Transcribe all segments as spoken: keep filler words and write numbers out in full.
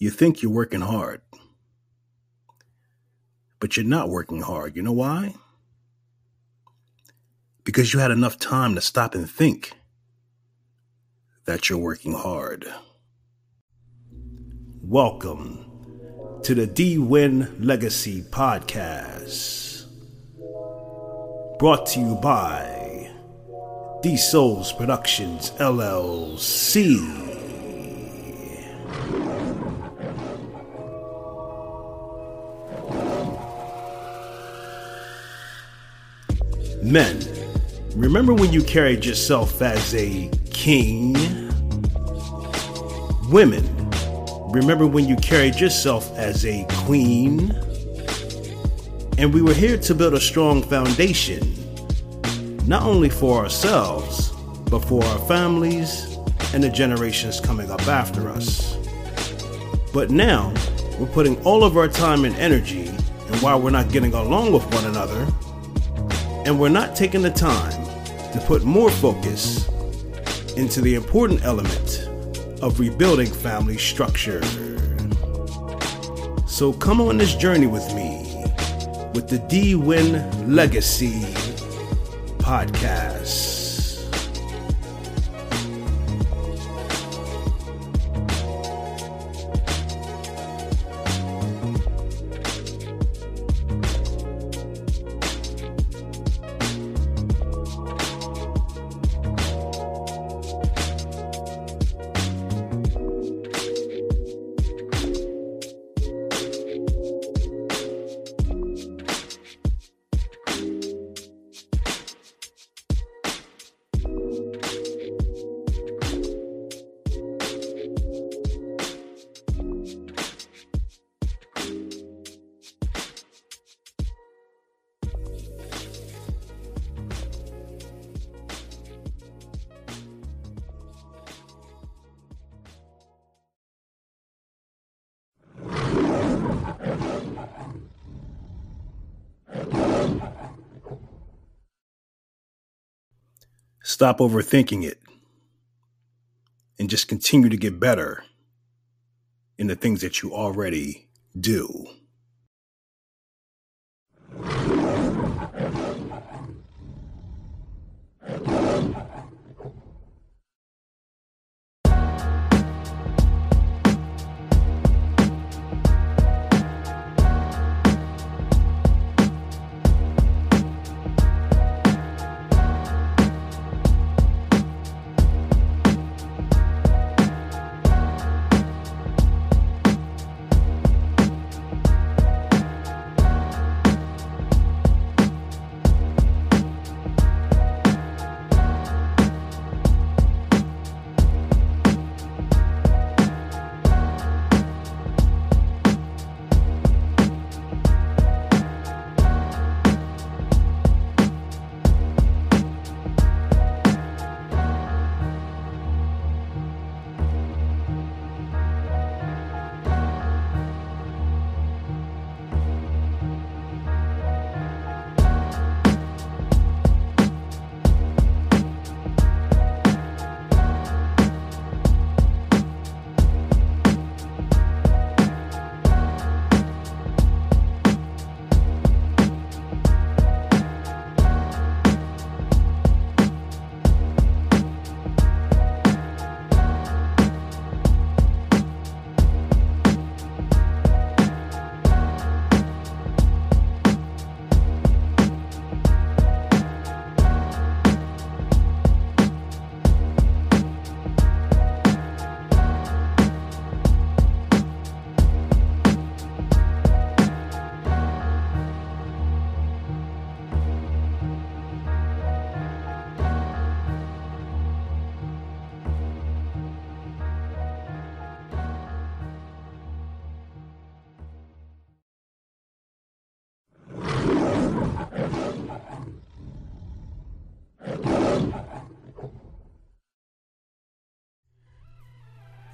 You think you're working hard, but you're not working hard. You know why? Because you had enough time to stop and think that you're working hard. Welcome to the D Win Legacy Podcast, brought to you by D Souls Productions, L L C. Men, remember when you carried yourself as a king? Women, remember when you carried yourself as a queen? And we were here to build a strong foundation, not only for ourselves, but for our families and the generations coming up after us. But now, we're putting all of our time and energy, and while we're not getting along with one another, and we're not taking the time to put more focus into the important element of rebuilding family structure. So come on this journey with me with the D Win Legacy Podcast. Stop overthinking it and just continue to get better in the things that you already do.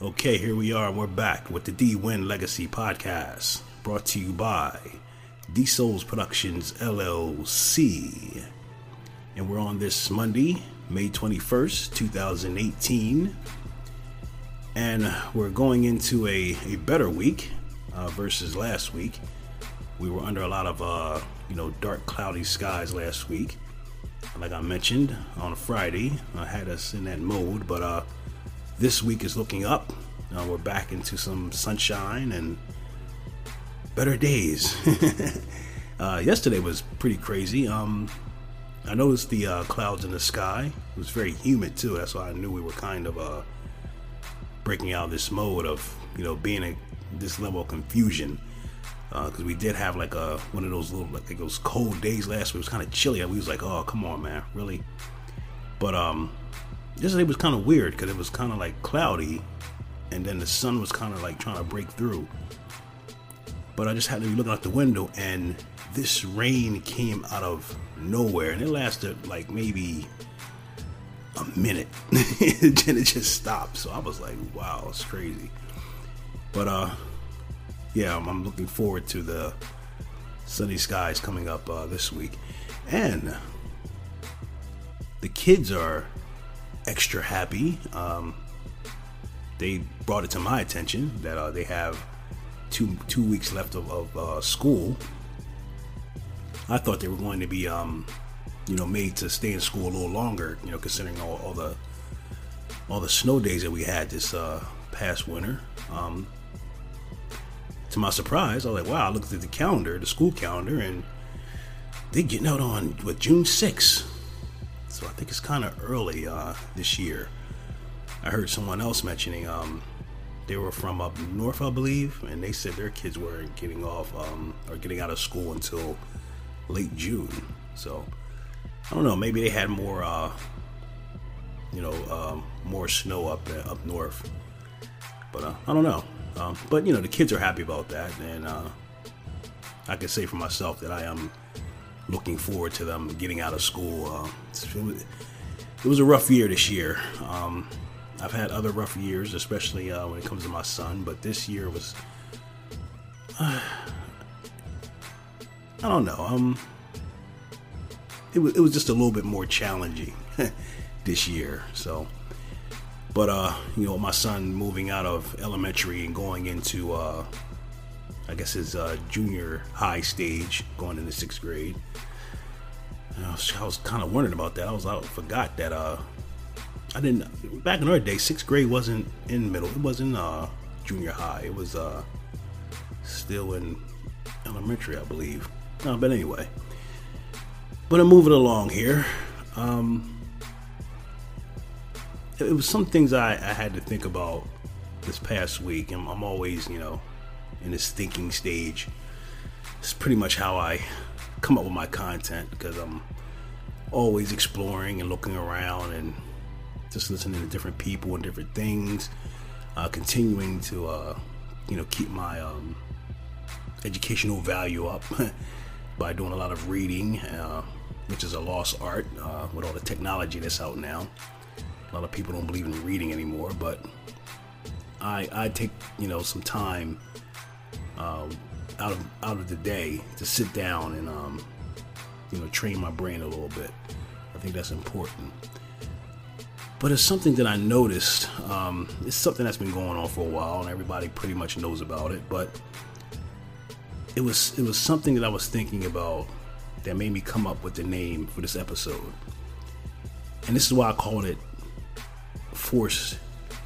Okay, here we are. We're back with the D Win Legacy Podcast, brought to you by D Souls Productions, L L C. And we're on this Monday, May twenty-first, two thousand eighteen. and we're going into a, a better week uh, versus last week. We were under a lot of uh, you know dark, cloudy skies last week. Like I mentioned on Friday, I had us in that mode, but uh, this week is looking up. Uh, we're back into some sunshine and better days. uh, yesterday was pretty crazy. Um, I noticed the uh, clouds in the sky. It was very humid too. That's why I knew we were kind of uh, breaking out of this mode of you know being at this level of confusion. Because uh, we did have like a one of those little like those cold days last week. It was kind of chilly. We was like, oh, come on, man, really. But um, yesterday was kind of weird because it was kind of like cloudy, and then the sun was kind of like trying to break through. But I just happened to be looking out the window, and this rain came out of nowhere, and it lasted like maybe a minute. Then it just stopped. So I was like, wow, it's crazy. But uh. Yeah, I'm looking forward to the sunny skies coming up uh, this week. And the kids are extra happy. Um, they brought it to my attention that uh, they have two two weeks left of, of uh, school. I thought they were going to be, um, you know, made to stay in school a little longer, you know, considering all, all the all the snow days that we had this uh, past winter. Um, To my surprise, I was like, wow, I looked at the calendar, the school calendar, and they're getting out on, what, June sixth. So I think it's kind of early uh, this year. I heard someone else mentioning um, they were from up north, I believe, and they said their kids weren't getting off um, or getting out of school until late June. So I don't know, maybe they had more, uh, you know, um, more snow up uh, up north. But uh, I don't know. Um, but, you know, the kids are happy about that, and uh, I can say for myself that I am looking forward to them getting out of school. Uh, it was a rough year this year. Um, I've had other rough years, especially uh, when it comes to my son, but this year was, uh, I don't know, um, it was, it was just a little bit more challenging this year, so... But, uh, you know, my son moving out of elementary and going into, uh, I guess, his uh, junior high stage, going into sixth grade. I was, was kind of wondering about that. I was I forgot that uh, I didn't, back in our day, sixth grade wasn't in middle. It wasn't uh, junior high. It was uh, still in elementary, I believe. Uh, but anyway, but I'm moving along here. Um... It was some things I, I had to think about this past week. I'm, I'm always, you know, in this thinking stage. It's pretty much how I come up with my content because I'm always exploring and looking around and just listening to different people and different things. Uh, continuing to, uh, you know, keep my um, educational value up by doing a lot of reading, uh, which is a lost art uh, with all the technology that's out now. A lot of people don't believe in reading anymore, but I I take you know some time uh, out of out of the day to sit down and um, you know train my brain a little bit. I think that's important. But it's something that I noticed. Um, it's something that's been going on for a while, and everybody pretty much knows about it. But it was it was something that I was thinking about that made me come up with the name for this episode, and this is why I called it Forced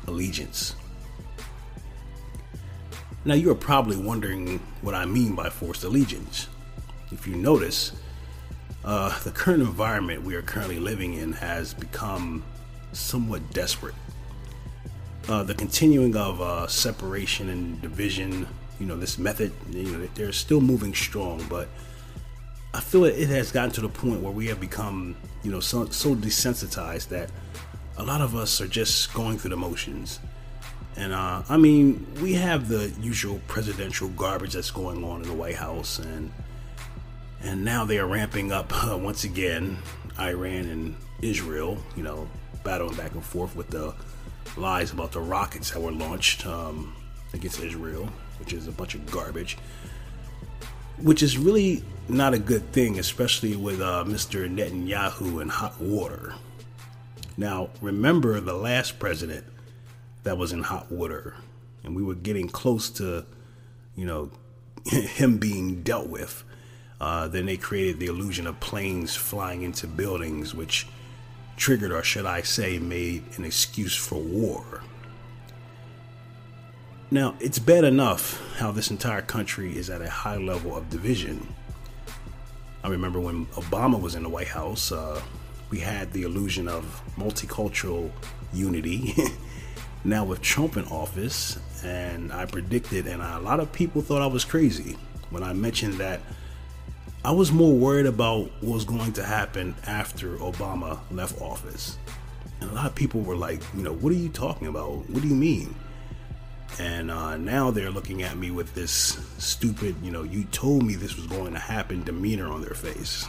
Allegiance. Now you're probably wondering what I mean by forced allegiance. If you notice, uh, the current environment we are currently living in has become somewhat desperate. Uh, the continuing of uh, separation and division, you know, this method, you know, they're still moving strong, but I feel it has gotten to the point where we have become, you know, so, so desensitized that a lot of us are just going through the motions. And uh, I mean, we have the usual presidential garbage that's going on in the White House. And and now they are ramping up uh, once again, Iran and Israel, you know, battling back and forth with the lies about the rockets that were launched um, against Israel, which is a bunch of garbage, which is really not a good thing, especially with uh, Mister Netanyahu in hot water. Now, remember the last president that was in hot water, and we were getting close to, you know, him being dealt with. Uh, then they created the illusion of planes flying into buildings, which triggered, or should I say, made an excuse for war. Now, it's bad enough how this entire country is at a high level of division. I remember when Obama was in the White House, uh, we had the illusion of multicultural unity. Now with Trump in office, and I predicted, and I, a lot of people thought I was crazy when I mentioned that I was more worried about what was going to happen after Obama left office. And a lot of people were like, you know, what are you talking about? What do you mean? And uh, now they're looking at me with this stupid, you know, you told me this was going to happen demeanor on their face.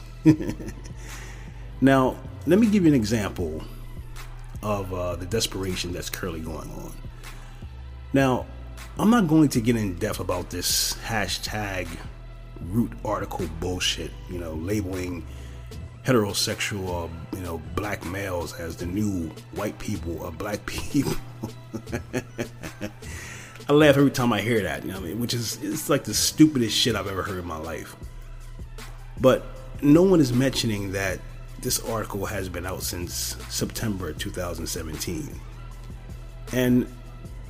Now, let me give you an example of uh, the desperation that's currently going on. Now, I'm not going to get in depth about this hashtag root article bullshit, you know, labeling heterosexual, uh, you know, black males as the new white people or black people. I laugh every time I hear that, you know what I mean? Which is, it's like the stupidest shit I've ever heard in my life. But no one is mentioning that this article has been out since September two thousand seventeen. And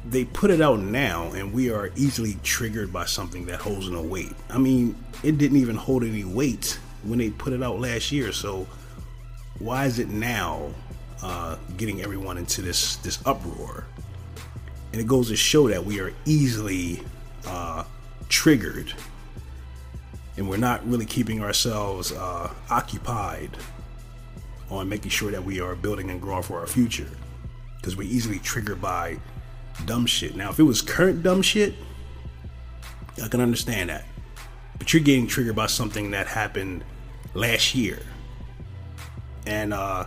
they put it out now, and we are easily triggered by something that holds no weight. I mean, it didn't even hold any weight when they put it out last year, so why is it now uh, getting everyone into this this uproar? And it goes to show that we are easily uh, triggered, and we're not really keeping ourselves uh, occupied on making sure that we are building and growing for our future, because we're easily triggered by dumb shit. Now, if it was current dumb shit, I can understand that. But you're getting triggered by something that happened last year. And uh,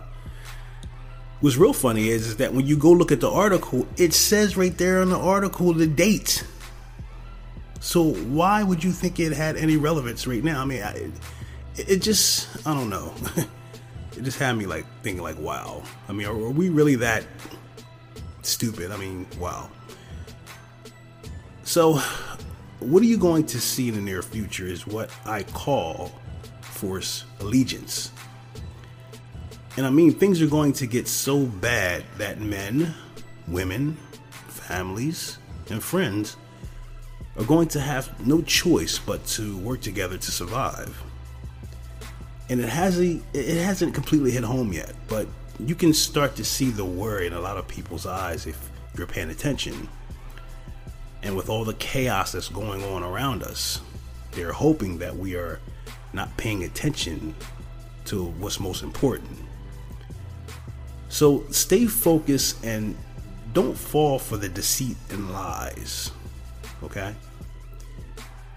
what's real funny is, is that when you go look at the article, it says right there on the article the date. So why would you think it had any relevance right now? I mean, I, it, it just, I don't know. It just had me like thinking like, wow. I mean, are, are we really that stupid? I mean, wow. So what are you going to see in the near future is what I call force allegiance. And I mean, things are going to get so bad that men, women, families, and friends are going to have no choice but to work together to survive. And it hasn't, it hasn't completely hit home yet, but you can start to see the worry in a lot of people's eyes if you're paying attention. And with all the chaos that's going on around us, they're hoping that we are not paying attention to what's most important. So stay focused and don't fall for the deceit and lies. Okay?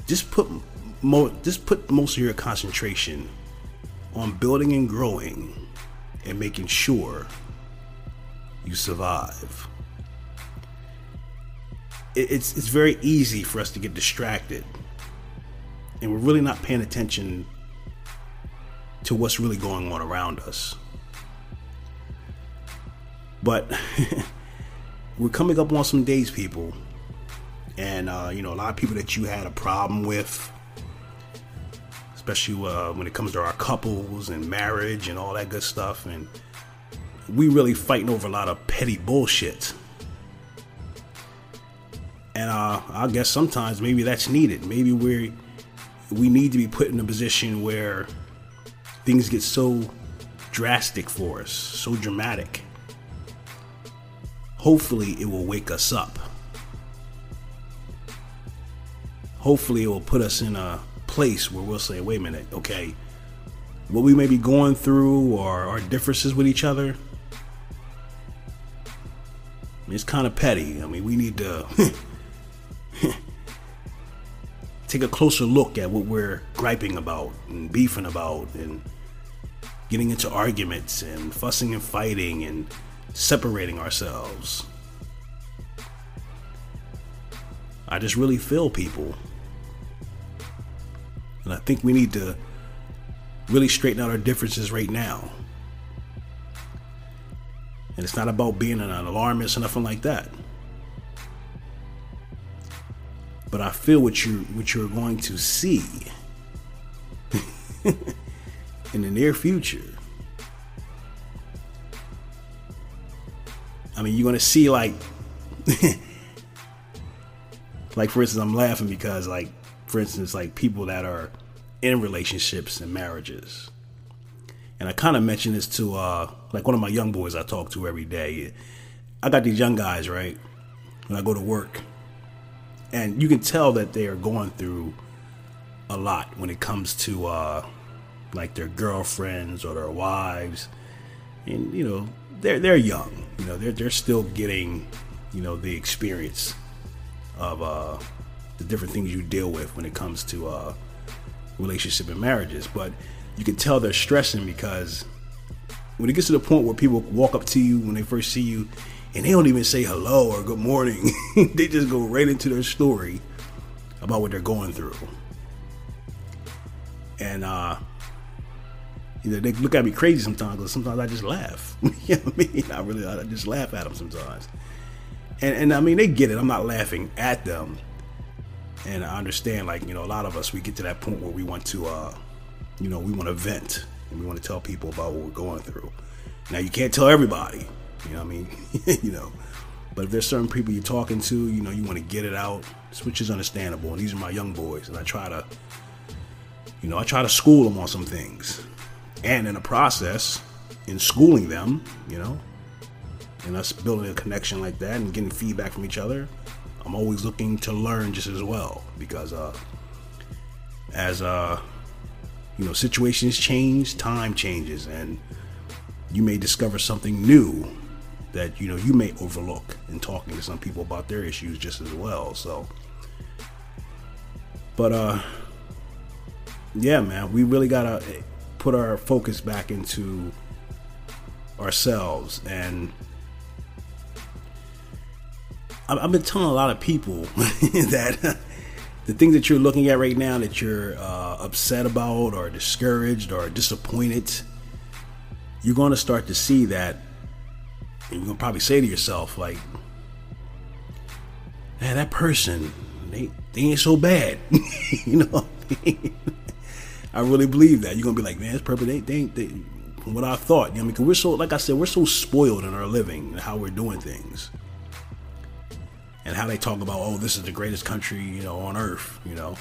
Just put mo- just put most of your concentration on building and growing and making sure you survive. It's it's very easy for us to get distracted, and we're really not paying attention to what's really going on around us. But we're coming up on some days, people, and uh, you know, a lot of people that you had a problem with, especially uh, when it comes to our couples and marriage and all that good stuff, and we really fighting over a lot of petty bullshit. And uh, I guess sometimes maybe that's needed. Maybe we we need to be put in a position where things get so drastic for us, so dramatic. Hopefully it will wake us up. Hopefully it will put us in a place where we'll say, wait a minute, okay, what we may be going through or our differences with each other, it's kind of petty. I mean, we need to take a closer look at what we're griping about and beefing about and getting into arguments and fussing and fighting and separating ourselves. I just really feel people. And I think we need to really straighten out our differences right now. And it's not about being an alarmist or nothing like that. But I feel what you what you're going to see in the near future. I mean, you're going to see, like, like, for instance, I'm laughing because, like, for instance, like people that are in relationships and marriages. And I kind of mentioned this to, uh, like, one of my young boys I talk to every day. I got these young guys, right, when I go to work. And you can tell that they are going through a lot when it comes to, uh, like, their girlfriends or their wives. And, you know, they're they're young. You know, they're they're still getting, you know, the experience of uh, the different things you deal with when it comes to uh, relationship and marriages. But you can tell they're stressing because when it gets to the point where people walk up to you when they first see you and they don't even say hello or good morning, they just go right into their story about what they're going through. And uh, you know, they look at me crazy sometimes because sometimes I just laugh. You know what I mean? I really I just laugh at them sometimes. And, and I mean, they get it. I'm not laughing at them. And I understand, like, you know, a lot of us, we get to that point where we want to, uh, you know, we want to vent and we want to tell people about what we're going through. Now, you can't tell everybody, you know what I mean? You know, but if there's certain people you're talking to, you know, you want to get it out, which is understandable. And these are my young boys. And I try to, you know, I try to school them on some things. And in the process, in schooling them, you know, and us building a connection like that and getting feedback from each other, I'm always looking to learn just as well, because uh, as uh, you know, situations change, time changes, and you may discover something new that, you know, you may overlook in talking to some people about their issues just as well. So, but uh, yeah, man, we really gotta put our focus back into ourselves. And I've been telling a lot of people that the things that you're looking at right now that you're uh, upset about or discouraged or disappointed, you're going to start to see that, and you're going to probably say to yourself, like, man, that person, they, they ain't so bad. You know what I mean? I really believe that. You're going to be like, man, it's perfect. They, they, they, from what I thought, you know what I mean? Because we're so, like I said, we're so spoiled in our living and how we're doing things. And how they talk about, oh, this is the greatest country, you know, on earth, you know.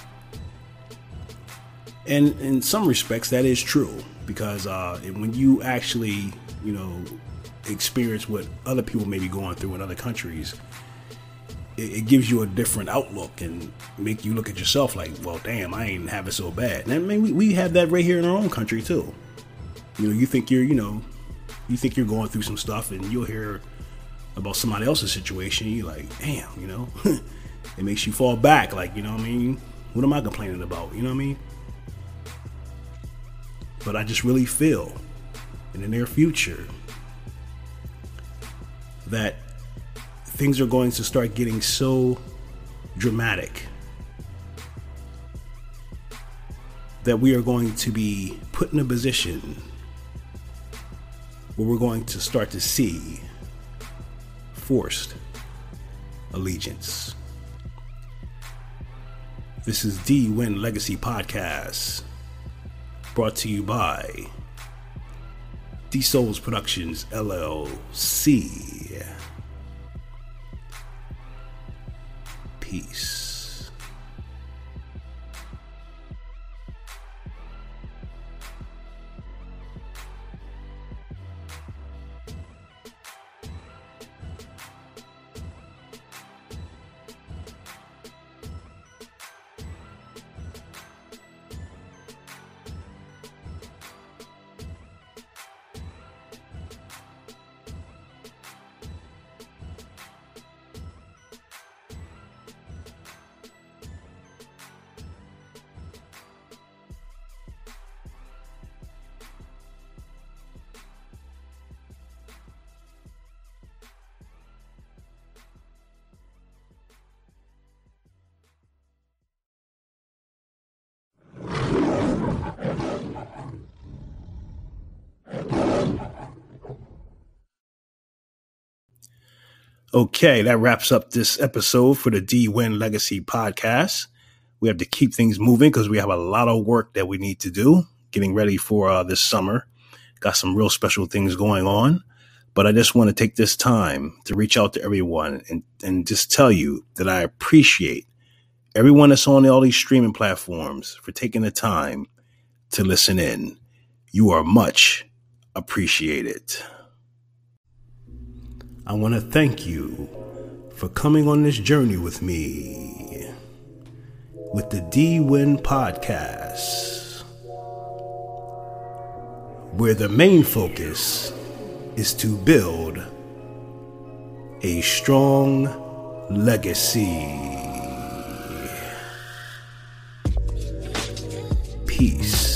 And in some respects, that is true. Because uh, when you actually, you know, experience what other people may be going through in other countries, it, it gives you a different outlook and make you look at yourself like, well, damn, I ain't have it so bad. And I mean, we, we have that right here in our own country, too. You know, you think you're, you know, you think you're going through some stuff and you'll hear about somebody else's situation, you're like, damn, you know, it makes you fall back. Like, you know what I mean? What am I complaining about? You know what I mean? But I just really feel in the near future that things are going to start getting so dramatic that we are going to be put in a position where we're going to start to see forced allegiance. This is D Win Legacy Podcast, brought to you by D Souls Productions L L C. Peace. Okay, that wraps up this episode for the D Win Legacy Podcast. We have to keep things moving because we have a lot of work that we need to do, getting ready for uh, this summer. Got some real special things going on. But I just want to take this time to reach out to everyone and, and just tell you that I appreciate everyone that's on all these streaming platforms for taking the time to listen in. You are much appreciated. I want to thank you for coming on this journey with me with the D Win Podcast, where the main focus is to build a strong legacy. Peace.